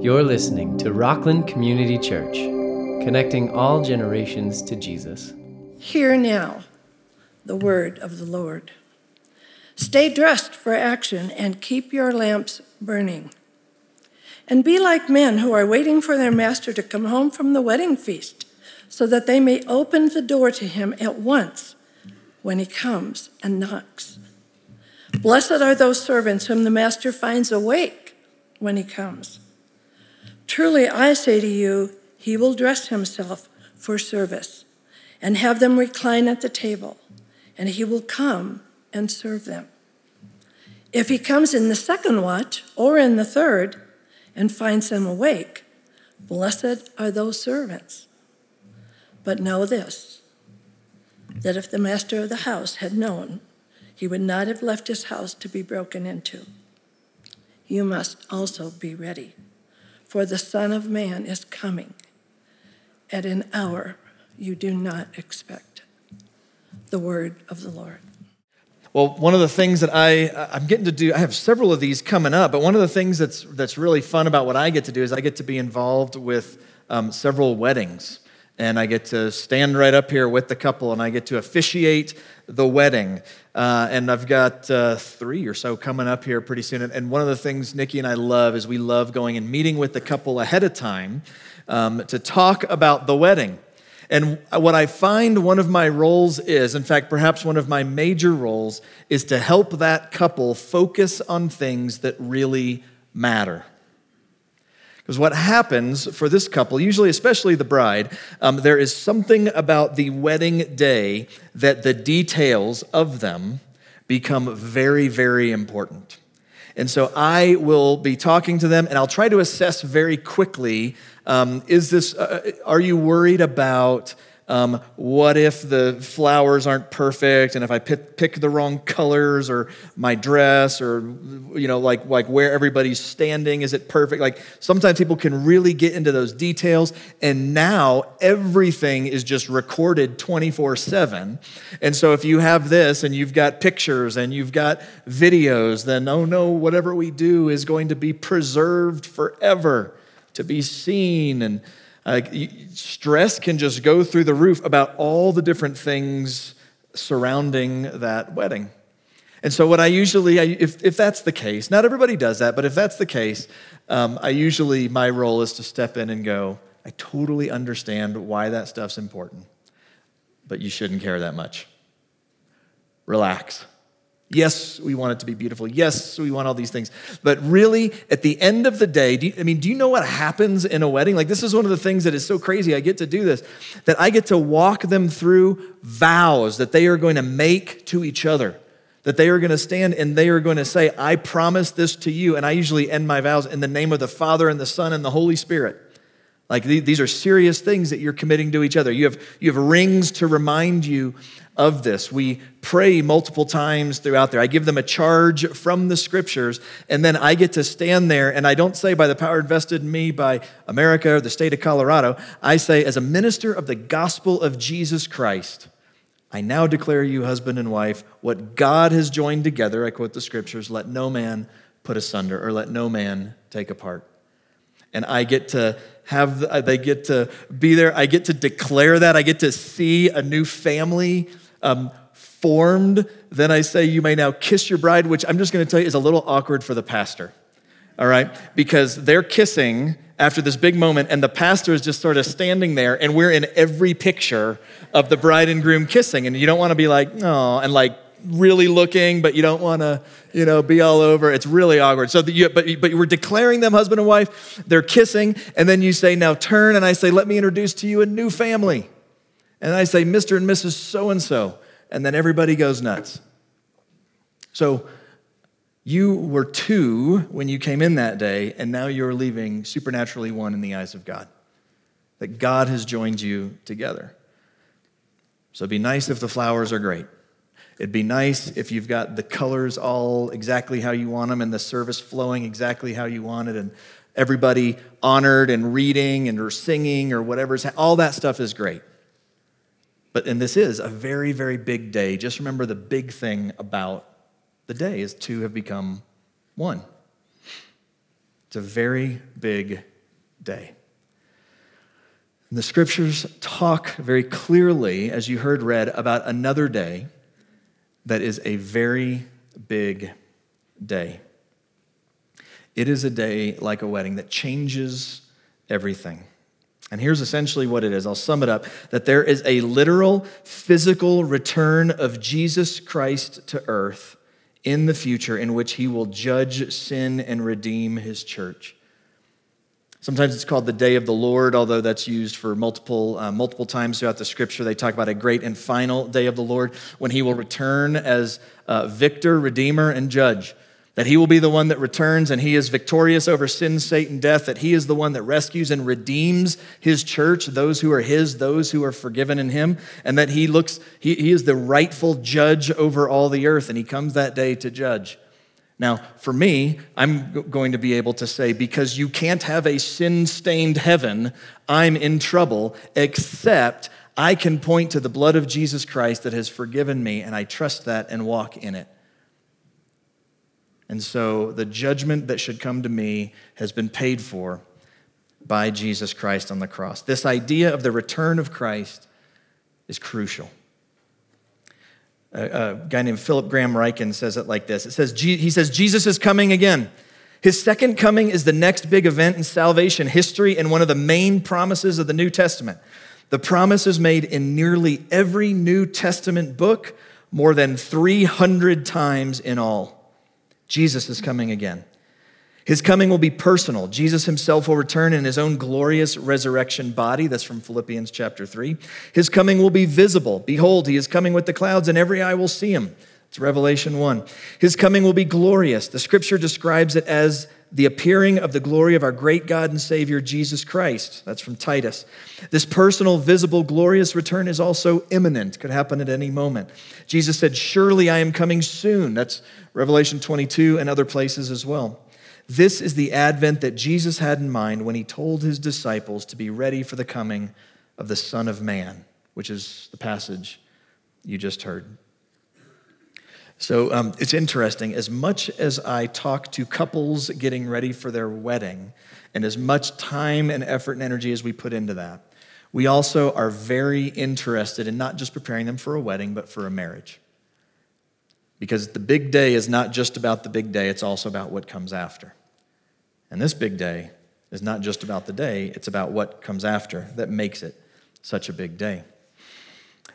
You're listening to Rockland Community Church, connecting all generations to Jesus. Hear now the word of the Lord. Stay dressed for action and keep your lamps burning. And be like men who are waiting for their master to come home from the wedding feast, so that they may open the door to him at once when he comes and knocks. Blessed are those servants whom the master finds awake when he comes. Truly, I say to you, he will dress himself for service and have them recline at the table, and he will come and serve them. If he comes in the second watch or in the third and finds them awake, blessed are those servants. But know this, that if the master of the house had known, he would not have left his house to be broken into. You must also be ready, for the Son of Man is coming at an hour you do not expect. The word of the Lord. Well, one of the things that I'm getting to do, I have several of these coming up, but one of the things that's really fun about what I get to do is I get to be involved with several weddings. And I get to stand right up here with the couple, and I get to officiate the wedding. And I've got three or so coming up here pretty soon. And one of the things Nikki and I love is we love going and meeting with the couple ahead of time to talk about the wedding. And what I find one of my roles is, in fact, perhaps one of my major roles, is to help that couple focus on things that really matter. Because what happens for this couple, usually especially the bride, there is something about the wedding day that the details of them become very, very important. And so I will be talking to them, and I'll try to assess very quickly, are you worried about what if the flowers aren't perfect, and if I pick the wrong colors, or my dress, or like where everybody's standing, is it perfect? Like, sometimes people can really get into those details, and now everything is just recorded 24/7. And so if you have this, and you've got pictures, and you've got videos, then oh no, whatever we do is going to be preserved forever to be seen. And stress can just go through the roof about all the different things surrounding that wedding. And so what I usually, if that's the case, not everybody does that, but if that's the case, my role is to step in and go, I totally understand why that stuff's important, but you shouldn't care that much. Relax. Yes, we want it to be beautiful. Yes, we want all these things. But really, at the end of the day, do you know what happens in a wedding? Like, this is one of the things that is so crazy. I get to do this, that I get to walk them through vows that they are going to make to each other, that they are going to stand and they are going to say, I promise this to you. And I usually end my vows in the name of the Father and the Son and the Holy Spirit. Like, these are serious things that you're committing to each other. You have rings to remind you of this. We pray multiple times throughout there. I give them a charge from the scriptures, and then I get to stand there, and I don't say by the power invested in me by America or the state of Colorado. I say, as a minister of the gospel of Jesus Christ, I now declare you husband and wife. What God has joined together, I quote the scriptures, let no man put asunder, or let no man take apart. And I get to they get to be there. I get to declare that. I get to see a new family formed. Then I say, you may now kiss your bride, which I'm just going to tell you is a little awkward for the pastor, all right? Because they're kissing after this big moment, and the pastor is just sort of standing there, and we're in every picture of the bride and groom kissing. And you don't want to be like, oh, and like really looking, but you don't want to, be all over. It's really awkward. So but you were declaring them husband and wife. They're kissing, and then you say, now turn, and I say, let me introduce to you a new family. And I say, Mr. and Mrs. So-and-so, and then everybody goes nuts. So you were two when you came in that day, and now you're leaving supernaturally one in the eyes of God, that God has joined you together. So it'd be nice if the flowers are great. It'd be nice if you've got the colors all exactly how you want them, and the service flowing exactly how you want it, and everybody honored and reading and or singing or whatever's, all that stuff is great. And this is a very, very big day. Just remember, the big thing about the day is two have become one. It's a very big day. And the scriptures talk very clearly, as you heard read, about another day that is a very big day. It is a day like a wedding that changes everything. And here's essentially what it is. I'll sum it up, that there is a literal, physical return of Jesus Christ to earth in the future in which he will judge sin and redeem his church. Sometimes it's called the day of the Lord, although that's used for multiple times throughout the scripture. They talk about a great and final day of the Lord when he will return as victor, redeemer, and judge. That he will be the one that returns and he is victorious over sin, Satan, death. That he is the one that rescues and redeems his church, those who are his, those who are forgiven in him. And that he is the rightful judge over all the earth, and he comes that day to judge. Now, for me, I'm going to be able to say, because you can't have a sin-stained heaven, I'm in trouble, except I can point to the blood of Jesus Christ that has forgiven me, and I trust that and walk in it. And so the judgment that should come to me has been paid for by Jesus Christ on the cross. This idea of the return of Christ is crucial. A guy named Philip Graham Ryken says it like this. He says, Jesus is coming again. His second coming is the next big event in salvation history and one of the main promises of the New Testament. The promise is made in nearly every New Testament book, more than 300 times in all. Jesus is coming again. His coming will be personal. Jesus himself will return in his own glorious resurrection body. That's from Philippians chapter 3. His coming will be visible. Behold, he is coming with the clouds, and every eye will see him. It's Revelation 1. His coming will be glorious. The scripture describes it as the appearing of the glory of our great God and Savior, Jesus Christ. That's from Titus. This personal, visible, glorious return is also imminent. Could happen at any moment. Jesus said, surely I am coming soon. That's Revelation 22 and other places as well. This is the advent that Jesus had in mind when he told his disciples to be ready for the coming of the Son of Man, which is the passage you just heard. So it's interesting, as much as I talk to couples getting ready for their wedding, and as much time and effort and energy as we put into that, we also are very interested in not just preparing them for a wedding, but for a marriage. Because the big day is not just about the big day, it's also about what comes after. And this big day is not just about the day, it's about what comes after that makes it such a big day.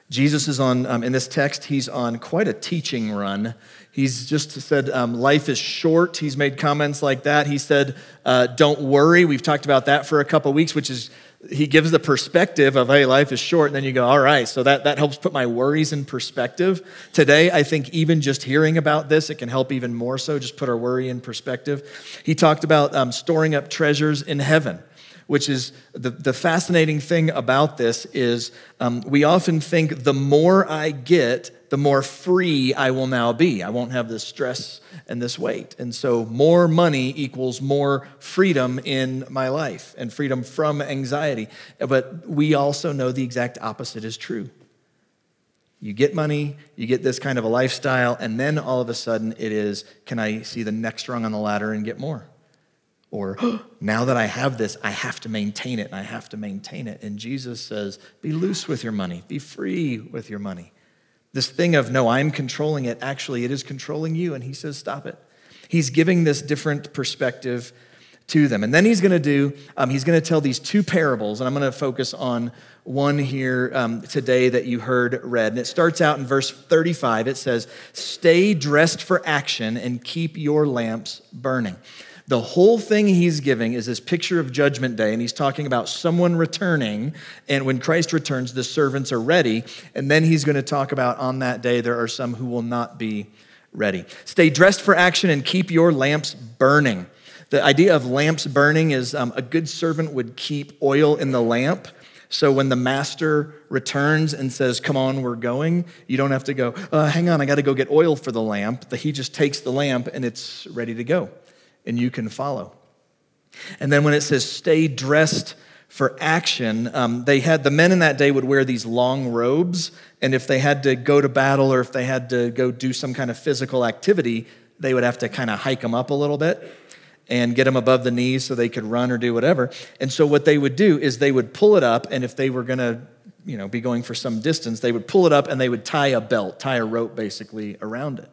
Jesus is on, in this text, he's on quite a teaching run. He's just said, life is short. He's made comments like that. He said, don't worry. We've talked about that for a couple weeks, which is, he gives the perspective of, hey, life is short. And then you go, all right, so that helps put my worries in perspective. Today, I think even just hearing about this, it can help even more so, just put our worry in perspective. He talked about storing up treasures in heaven, which is the fascinating thing about this is we often think the more I get, the more free I will now be. I won't have this stress and this weight. And so more money equals more freedom in my life and freedom from anxiety. But we also know the exact opposite is true. You get money, you get this kind of a lifestyle, and then all of a sudden it is, can I see the next rung on the ladder and get more? Or, now that I have this, I have to maintain it, and I have to maintain it. And Jesus says, be loose with your money. Be free with your money. This thing of, no, I'm controlling it. Actually, it is controlling you. And he says, stop it. He's giving this different perspective to them. And then he's going to tell these two parables, and I'm going to focus on one here today that you heard read. And it starts out in verse 35. It says, stay dressed for action and keep your lamps burning. The whole thing he's giving is this picture of Judgment Day, and he's talking about someone returning, and when Christ returns, the servants are ready, and then he's going to talk about on that day there are some who will not be ready. Stay dressed for action and keep your lamps burning. The idea of lamps burning is a good servant would keep oil in the lamp, so when the master returns and says, come on, we're going, you don't have to go, hang on, I got to go get oil for the lamp. He just takes the lamp, and it's ready to go. And you can follow. And then when it says stay dressed for action, the men in that day would wear these long robes, and if they had to go to battle or if they had to go do some kind of physical activity, they would have to kind of hike them up a little bit. and get them above the knees so they could run or do whatever. And so what they would do is they would pull it up, and if they were going to, you know, be going for some distance, they would pull it up and they would tie a belt, tie a rope basically around it.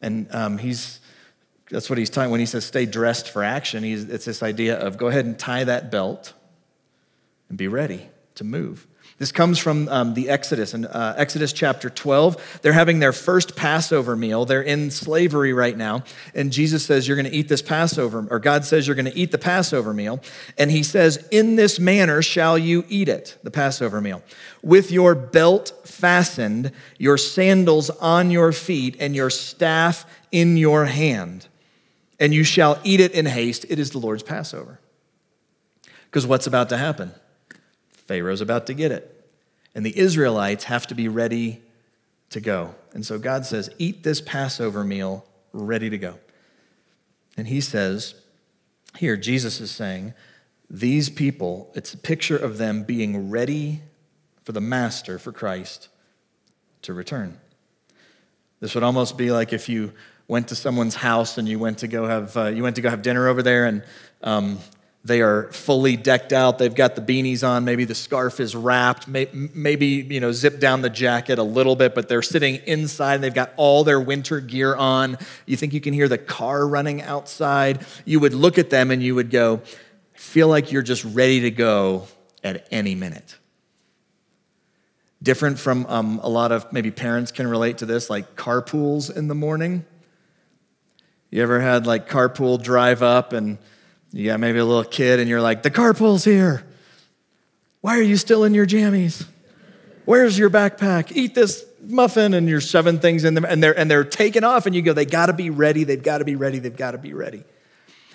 And that's what he's talking when he says stay dressed for action. It's this idea of go ahead and tie that belt and be ready to move. This comes from the Exodus. In Exodus chapter 12, they're having their first Passover meal. They're in slavery right now. And Jesus says, you're going to eat this Passover, or God says you're going to eat the Passover meal. And he says, in this manner shall you eat it, the Passover meal, with your belt fastened, your sandals on your feet, and your staff in your hand. And you shall eat it in haste. It is the Lord's Passover. Because what's about to happen? Pharaoh's about to get it. And the Israelites have to be ready to go. And so God says, eat this Passover meal, ready to go. And he says, here, Jesus is saying, these people, it's a picture of them being ready for the Master, for Christ, to return. This would almost be like if you went to someone's house and you went to go have dinner over there, and they are fully decked out. They've got the beanies on. Maybe the scarf is wrapped. Maybe, zip down the jacket a little bit, but they're sitting inside. They've got all their winter gear on. You think you can hear the car running outside. You would look at them and you would go, I feel like you're just ready to go at any minute. Different from a lot of, maybe parents can relate to this, like carpools in the morning. You ever had like carpool drive up and you got maybe a little kid and you're like, the carpool's here. Why are you still in your jammies? Where's your backpack? Eat this muffin. And you're shoving things in them and they're taking off, and you go, they gotta be ready. They've gotta be ready. They've gotta be ready.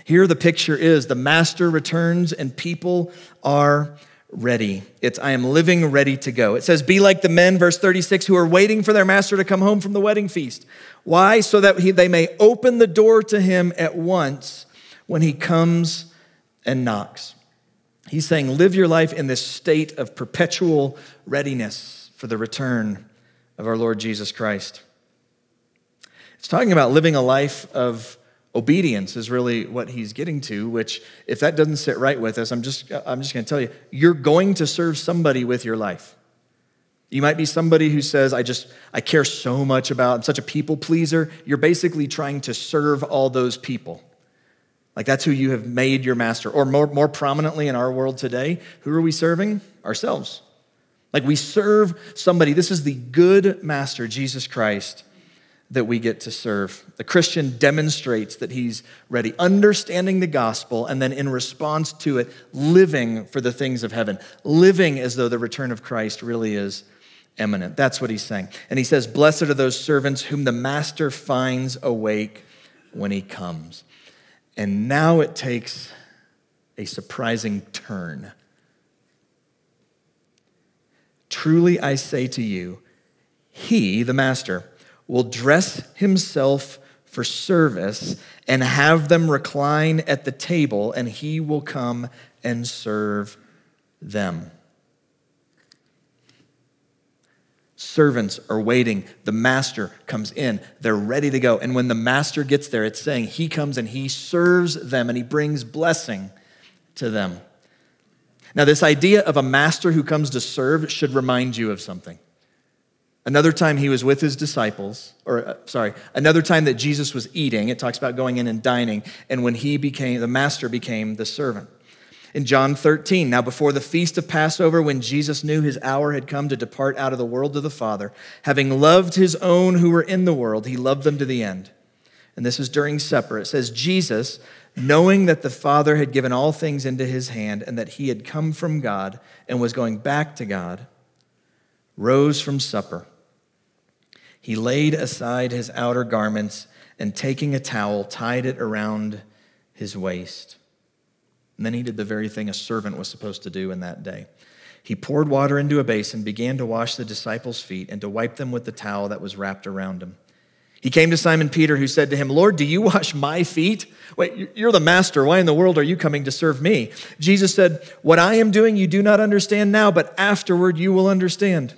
Here the picture is the Master returns and people are ready. It's I am living ready to go. It says, be like the men, verse 36, who are waiting for their master to come home from the wedding feast. Why? So that they may open the door to him at once when he comes and knocks. He's saying, live your life in this state of perpetual readiness for the return of our Lord Jesus Christ. It's talking about living a life of obedience is really what he's getting to, which if that doesn't sit right with us, I'm just going to tell you, you're going to serve somebody with your life. You might be somebody who says, I care so much about, I'm such a people pleaser. You're basically trying to serve all those people. Like that's who you have made your master. Or more prominently in our world today, who are we serving? Ourselves. Like we serve somebody. This is the good master, Jesus Christ, that we get to serve. The Christian demonstrates that he's ready, understanding the gospel, and then in response to it, living for the things of heaven, living as though the return of Christ really is imminent. That's what he's saying. And he says, blessed are those servants whom the master finds awake when he comes. And now it takes a surprising turn. Truly I say to you, he, the master, will dress himself for service and have them recline at the table, and he will come and serve them. Servants are waiting. The master comes in. They're ready to go. And when the master gets there, it's saying he comes and he serves them and he brings blessing to them. Now, this idea of a master who comes to serve should remind you of something. Another time he was with his disciples, another time that Jesus was eating, it talks about going in and dining, and when the master became the servant. In John 13, now before the feast of Passover, when Jesus knew his hour had come to depart out of the world to the Father, having loved his own who were in the world, he loved them to the end. And this is during supper. It says, Jesus, knowing that the Father had given all things into his hand and that he had come from God and was going back to God, rose from supper. He laid aside his outer garments and taking a towel, tied it around his waist. And then he did the very thing a servant was supposed to do in that day. He poured water into a basin, began to wash the disciples' feet and to wipe them with the towel that was wrapped around him. He came to Simon Peter, who said to him, Lord, do you wash my feet? Wait, you're the master. Why in the world are you coming to serve me? Jesus said, what I am doing you do not understand now, but afterward you will understand.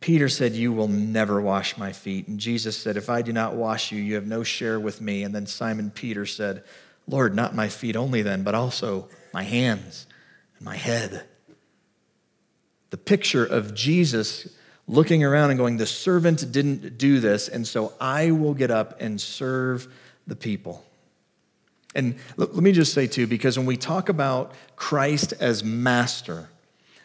Peter said, you will never wash my feet. And Jesus said, if I do not wash you, you have no share with me. And then Simon Peter said, Lord, not my feet only then, but also my hands and my head. The picture of Jesus looking around and going, the servant didn't do this, and so I will get up and serve the people. And let me just say too, because when we talk about Christ as master,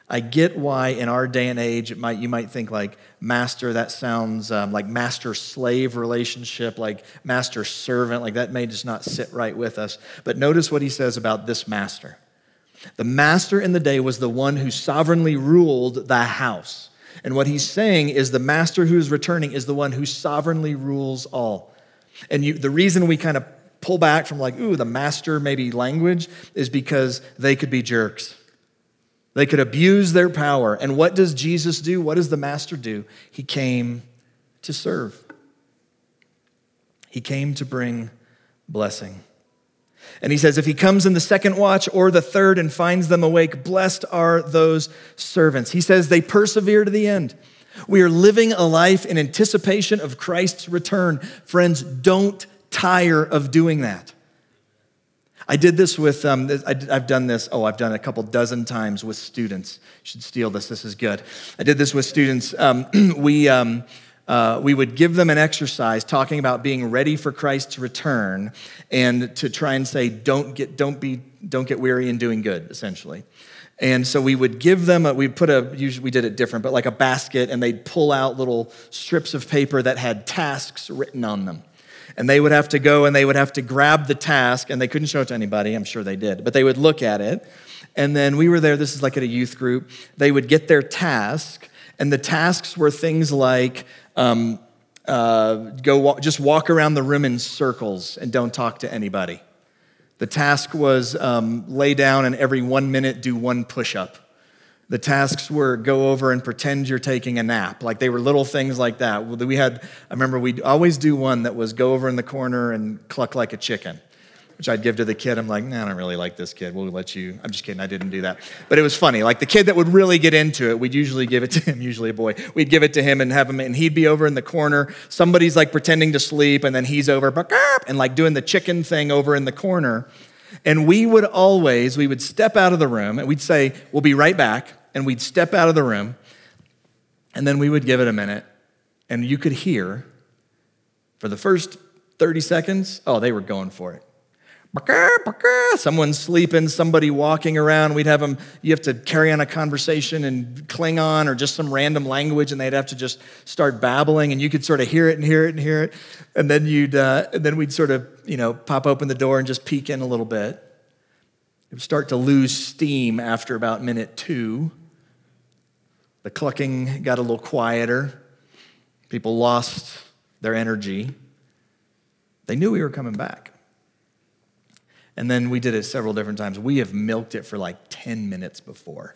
I get why in our day and age you might think like master, that sounds like master-slave relationship, like master-servant, like that may just not sit right with us. But notice what he says about this master. The master in the day was the one who sovereignly ruled the house. And what he's saying is the master who is returning is the one who sovereignly rules all. And the reason we kind of pull back from like, ooh, the master maybe language is because they could be jerks. They could abuse their power. And what does Jesus do? What does the master do? He came to serve. He came to bring blessing. And he says, if he comes in the second watch or the third and finds them awake, blessed are those servants. He says they persevere to the end. We are living a life in anticipation of Christ's return. Friends, don't tire of doing that. I did this with, I've done it a couple dozen times with students. You should steal this. This is good. I did this with students. We would give them an exercise talking about being ready for Christ's return and to try and say, don't get weary in doing good, essentially. And so we would give them, usually we did it different, but like a basket, and they'd pull out little strips of paper that had tasks written on them. And they would have to go and they would have to grab the task, and they couldn't show it to anybody. I'm sure they did, but they would look at it. And then we were there, this is like at a youth group. They would get their task, and the tasks were things like just walk around the room in circles and don't talk to anybody. The task was lay down and every 1 minute do one push-up. The tasks were go over and pretend you're taking a nap. Like they were little things like that. I remember we'd always do one that was go over in the corner and cluck like a chicken, which I'd give to the kid. I'm like, no, I don't really like this kid. We'll let you. I'm just kidding. I didn't do that. But it was funny. Like the kid that would really get into it, we'd usually give it to him, usually a boy. We'd give it to him and have him, and he'd be over in the corner. Somebody's like pretending to sleep, and then he's over and like doing the chicken thing over in the corner. And we would step out of the room and we'd say, we'll be right back. And we'd step out of the room, and then we would give it a minute, and you could hear for the first 30 seconds, oh, they were going for it. Someone's sleeping, somebody walking around. We'd have them, you have to carry on a conversation and cling on or just some random language, and they'd have to just start babbling, and you could sort of hear it and hear it and hear it. And then we'd sort of, pop open the door and just peek in a little bit. It would start to lose steam after about minute 2. The clucking got a little quieter. People lost their energy. They knew we were coming back. And then we did it several different times. We have milked it for like 10 minutes before,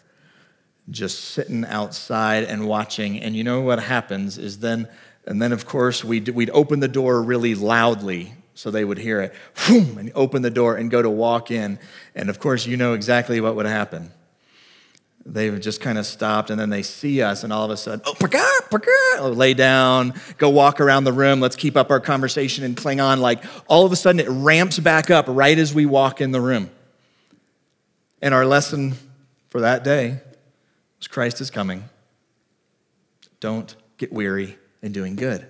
just sitting outside and watching. And you know what happens is then of course, we'd open the door really loudly so they would hear it, and open the door and go to walk in. And of course, you know exactly what would happen. They've just kind of stopped, and then they see us, and all of a sudden, lay down, go walk around the room, let's keep up our conversation and cling on. Like all of a sudden, it ramps back up right as we walk in the room. And our lesson for that day was Christ is coming. Don't get weary in doing good.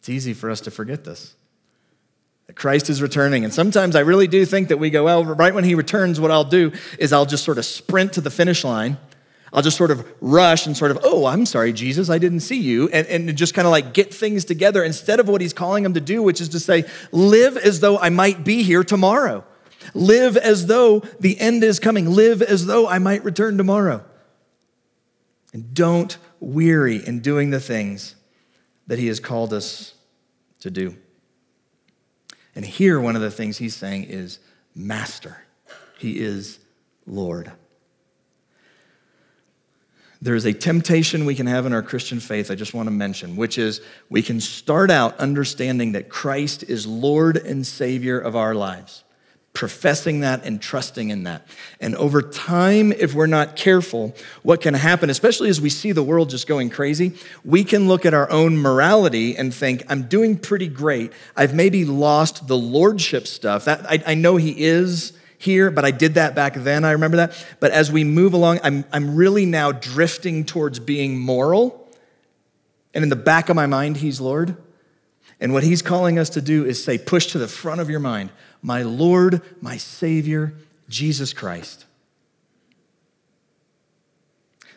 It's easy for us to forget this. Christ is returning. And sometimes I really do think that we go, well, right when he returns, what I'll do is I'll just sort of sprint to the finish line. I'll just sort of rush and sort of, oh, I'm sorry, Jesus, I didn't see you. And just kind of like get things together instead of what he's calling them to do, which is to say, live as though I might be here tomorrow. Live as though the end is coming. Live as though I might return tomorrow. And don't weary in doing the things that he has called us to do. And here, one of the things he's saying is master. He is Lord. There is a temptation we can have in our Christian faith I just want to mention, which is we can start out understanding that Christ is Lord and Savior of our lives. professing that and trusting in that. And over time, if we're not careful, what can happen, especially as we see the world just going crazy, we can look at our own morality and think, I'm doing pretty great. I've maybe lost the lordship stuff. That I know he is here, but I did that back then. I remember that. But as we move along, I'm really now drifting towards being moral. And in the back of my mind, he's Lord. And what he's calling us to do is say, push to the front of your mind, my Lord, my Savior, Jesus Christ.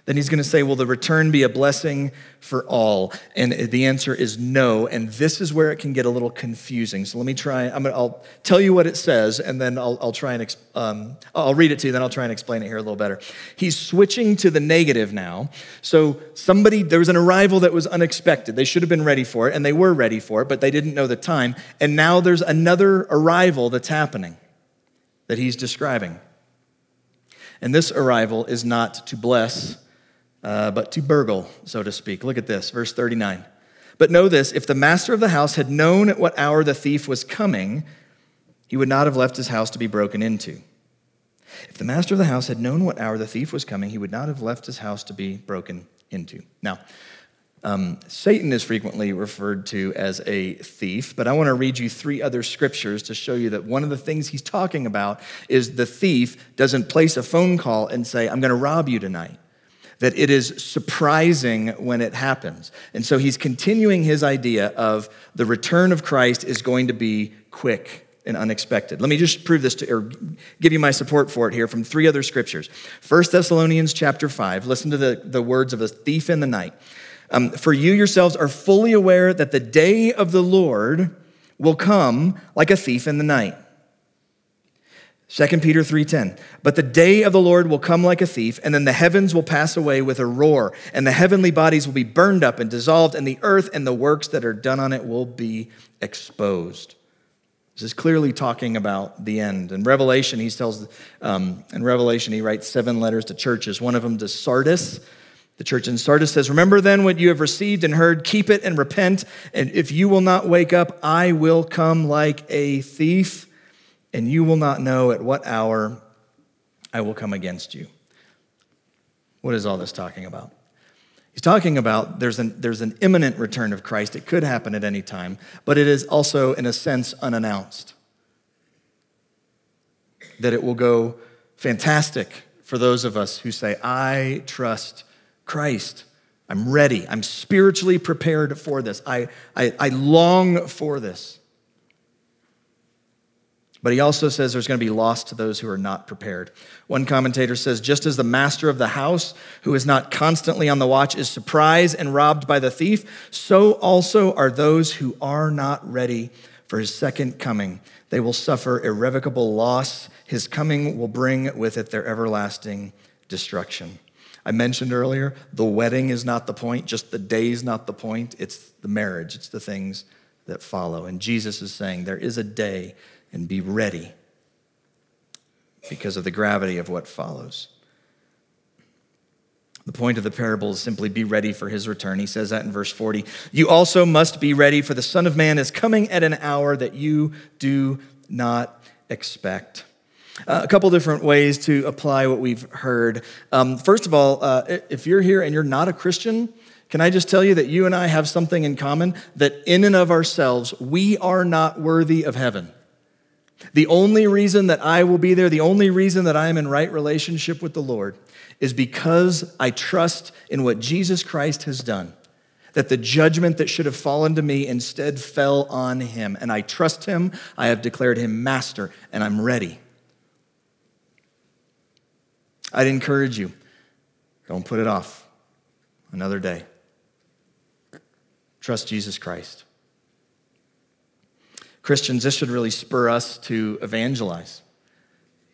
Then he's going to say, will the return be a blessing for all? And the answer is no. And this is where it can get a little confusing. So let me try. I'll tell you what it says, and then I'll try and I'll read it to you. Then I'll try and explain it here a little better. He's switching to the negative now. So there was an arrival that was unexpected. They should have been ready for it, and they were ready for it, but they didn't know the time. And now there's another arrival that's happening that he's describing. And this arrival is not to bless, but to burgle, so to speak. Look at this, verse 39. But know this, if the master of the house had known at what hour the thief was coming, he would not have left his house to be broken into. If the master of the house had known what hour the thief was coming, he would not have left his house to be broken into. Now, Satan is frequently referred to as a thief, but I want to read you three other scriptures to show you that one of the things he's talking about is the thief doesn't place a phone call and say, I'm going to rob you tonight. That it is surprising when it happens. And so he's continuing his idea of the return of Christ is going to be quick and unexpected. Let me just prove this or give you my support for it here from three other scriptures. First Thessalonians chapter 5, listen to the words of a thief in the night. For you yourselves are fully aware that the day of the Lord will come like a thief in the night. 2 Peter 3:10, but the day of the Lord will come like a thief, and then the heavens will pass away with a roar, and the heavenly bodies will be burned up and dissolved, and the earth and the works that are done on it will be exposed. This is clearly talking about the end. In Revelation, he writes 7 letters to churches, one of them to Sardis. The church in Sardis says, remember then what you have received and heard, keep it and repent, and if you will not wake up, I will come like a thief, and you will not know at what hour I will come against you. What is all this talking about? He's talking about there's an imminent return of Christ. It could happen at any time, but it is also, in a sense, unannounced. That it will go fantastic for those of us who say, I trust Christ. I'm ready. I'm spiritually prepared for this. I long for this. But he also says there's going to be loss to those who are not prepared. One commentator says, just as the master of the house, who is not constantly on the watch, is surprised and robbed by the thief, so also are those who are not ready for his second coming. They will suffer irrevocable loss. His coming will bring with it their everlasting destruction. I mentioned earlier, the wedding is not the point. Just the day is not the point. It's the marriage. It's the things that follow. And Jesus is saying there is a day, and be ready because of the gravity of what follows. The point of the parable is simply be ready for his return. He says that in verse 40. You also must be ready, for the Son of Man is coming at an hour that you do not expect. A couple different ways to apply what we've heard. First of all, if you're here and you're not a Christian, can I just tell you that you and I have something in common, that in and of ourselves, we are not worthy of heaven. The only reason that I will be there, the only reason that I am in right relationship with the Lord is because I trust in what Jesus Christ has done, that the judgment that should have fallen to me instead fell on him. And I trust him, I have declared him master, and I'm ready. I'd encourage you, don't put it off another day. Trust Jesus Christ. Christians, this should really spur us to evangelize.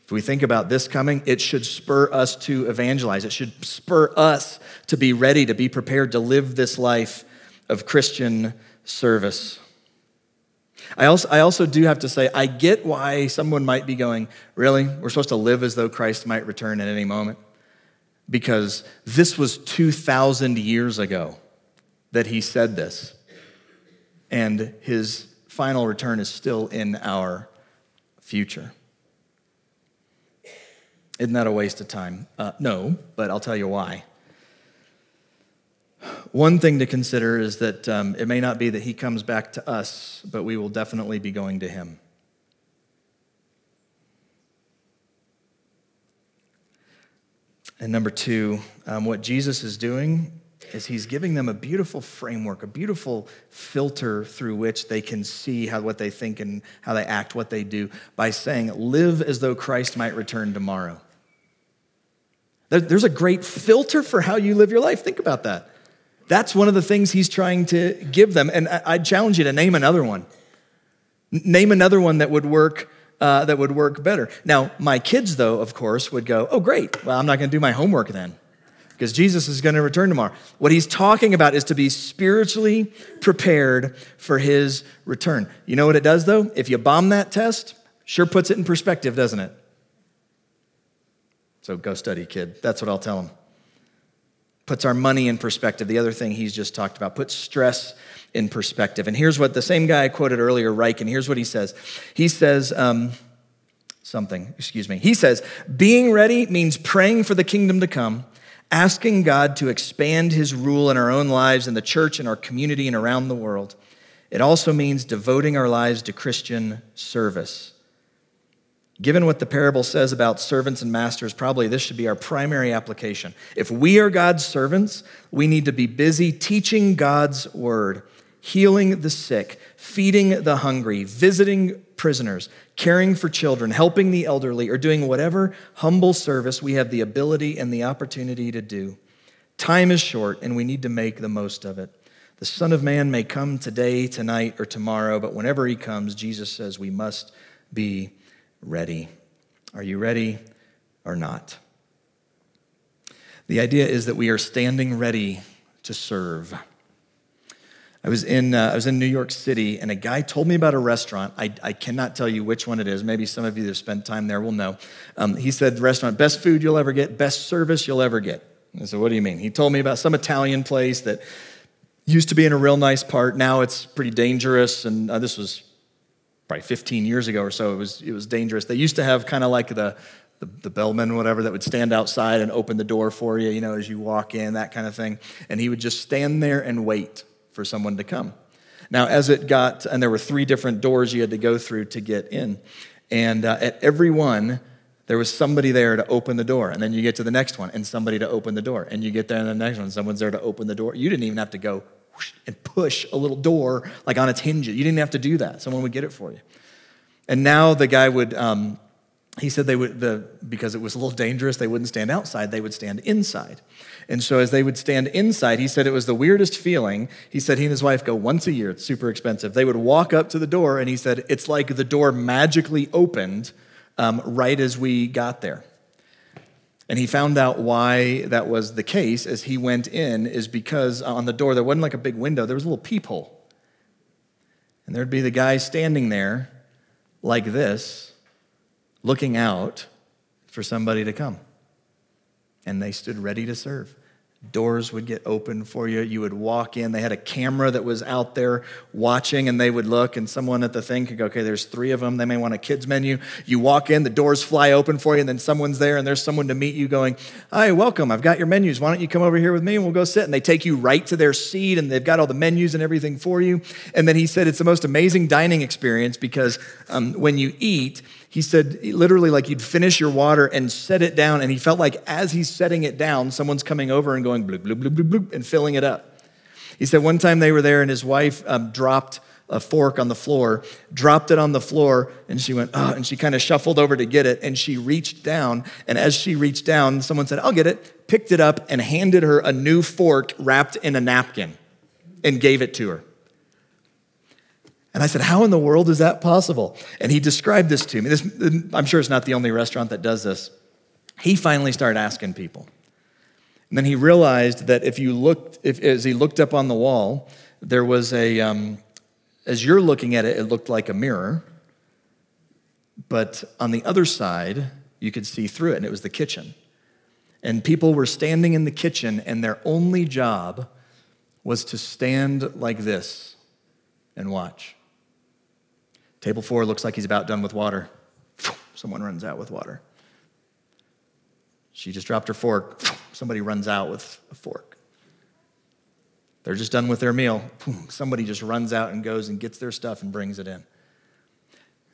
If we think about this coming, it should spur us to evangelize. It should spur us to be ready, to be prepared to live this life of Christian service. I also do have to say, I get why someone might be going, really? We're supposed to live as though Christ might return at any moment? Because this was 2,000 years ago that he said this. And his final return is still in our future. Isn't that a waste of time? No, but I'll tell you why. One thing to consider is that it may not be that he comes back to us, but we will definitely be going to him. And number two, what Jesus is doing is he's giving them a beautiful framework, a beautiful filter through which they can see how what they think and how they act, what they do, by saying, live as though Christ might return tomorrow. There's a great filter for how you live your life. Think about that. That's one of the things he's trying to give them. And I challenge you to name another one. Name another one that would work better. Now, my kids, though, of course, would go, oh, great. Well, I'm not going to do my homework then, because Jesus is going to return tomorrow. What he's talking about is to be spiritually prepared for his return. You know what it does, though? If you bomb that test, sure puts it in perspective, doesn't it? So go study, kid. That's what I'll tell him. Puts our money in perspective. The other thing he's just talked about, puts stress in perspective. And here's what the same guy I quoted earlier, Ryken, here's what he says. He says He says, being ready means praying for the kingdom to come, asking God to expand his rule in our own lives, in the church, in our community, and around the world. It also means devoting our lives to Christian service. Given what the parable says about servants and masters, probably this should be our primary application. If we are God's servants, we need to be busy teaching God's word, healing the sick, feeding the hungry, visiting prisoners, caring for children, helping the elderly, or doing whatever humble service we have the ability and the opportunity to do. Time is short, and we need to make the most of it. The Son of Man may come today, tonight, or tomorrow, but whenever he comes, Jesus says we must be ready. Are you ready or not? The idea is that we are standing ready to serve. I was in New York City, and a guy told me about a restaurant. I cannot tell you which one it is. Maybe some of you that have spent time there will know. He said the restaurant, best food you'll ever get, best service you'll ever get. I said, what do you mean? He told me about some Italian place that used to be in a real nice part. Now it's pretty dangerous, and this was probably 15 years ago or so, it was dangerous. They used to have kind of like the bellman, whatever, that would stand outside and open the door for you, as you walk in, that kind of thing. And he would just stand there and wait for someone to come. Now, and there were 3 different doors you had to go through to get in. And at every one, there was somebody there to open the door. And then you get to the next one, and somebody to open the door. And you get there, and the next one, someone's there to open the door. You didn't even have to go and push a little door like on its hinges. You didn't have to do that. Someone would get it for you. And now the guy would, he said because it was a little dangerous, they wouldn't stand outside, they would stand inside. And so as they would stand inside, he said it was the weirdest feeling. He said he and his wife go once a year. It's super expensive. They would walk up to the door, and he said, it's like the door magically opened right as we got there. And he found out why that was the case as he went in is because on the door, there wasn't like a big window. There was a little peephole. And there'd be the guy standing there like this, looking out for somebody to come. And they stood ready to serve. Doors would get open for you. You would walk in. They had a camera that was out there watching, and they would look, and someone at the thing could go, okay, there's 3 of them. They may want a kid's menu. You walk in, the doors fly open for you, and then someone's there, and there's someone to meet you going, hi, welcome. I've got your menus. Why don't you come over here with me, and we'll go sit. And they take you right to their seat, and they've got all the menus and everything for you. And then he said it's the most amazing dining experience because when you eat, he said literally like you'd finish your water and set it down, and he felt like as he's setting it down, someone's coming over and going bloop, bloop, bloop, bloop, bloop, and filling it up. He said one time they were there, and his wife dropped a fork on the floor, and she went, oh, and she kind of shuffled over to get it, and she reached down, and as she reached down, someone said, I'll get it, picked it up, and handed her a new fork wrapped in a napkin and gave it to her. And I said, how in the world is that possible? And he described this to me. I'm sure it's not the only restaurant that does this. He finally started asking people. And then he realized that as he looked up on the wall, there was as you're looking at it, it looked like a mirror. But on the other side, you could see through it, and it was the kitchen. And people were standing in the kitchen, and their only job was to stand like this and watch. Table 4 looks like he's about done with water. Someone runs out with water. She just dropped her fork. Somebody runs out with a fork. They're just done with their meal. Somebody just runs out and goes and gets their stuff and brings it in.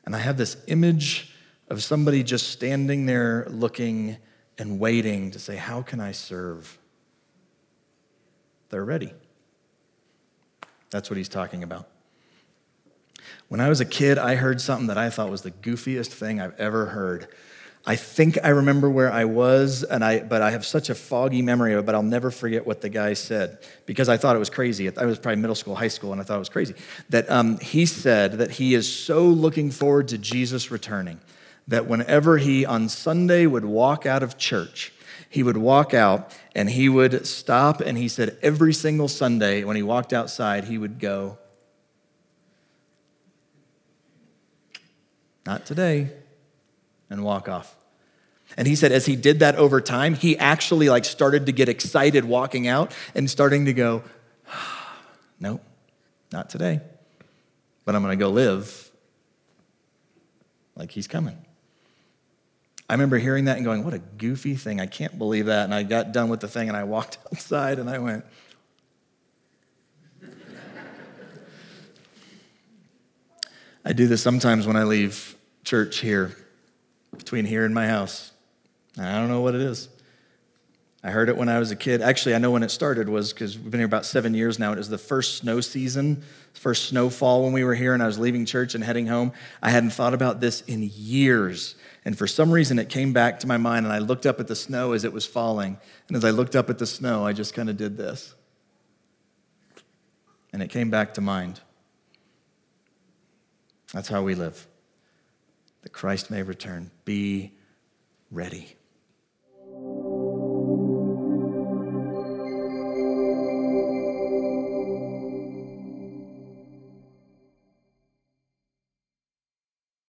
And I have this image of somebody just standing there looking and waiting to say, how can I serve? They're ready. That's what he's talking about. When I was a kid, I heard something that I thought was the goofiest thing I've ever heard. I think I remember where I was, but I have such a foggy memory of it, but I'll never forget what the guy said because I thought it was crazy. I was probably middle school, high school, and I thought it was crazy. That he said that he is so looking forward to Jesus returning that whenever he on Sunday would walk out of church, he would walk out and he would stop, and he said every single Sunday when he walked outside, he would go, "Not today," and walk off. And he said as he did that over time, he actually started to get excited walking out and starting to go, "Nope, not today, but I'm gonna go live like he's coming." I remember hearing that and going, what a goofy thing, I can't believe that. And I got done with the thing and I walked outside and I went, I do this sometimes when I leave church here, between here and my house. I don't know what it is. I heard it when I was a kid. Actually, I know when it started was because we've been here about 7 years now. It was the first snow season, first snowfall when we were here, and I was leaving church and heading home. I hadn't thought about this in years. And for some reason, it came back to my mind, and I looked up at the snow as it was falling. And as I looked up at the snow, I just kind of did this. And it came back to mind. That's how we live. That Christ may return. Be ready.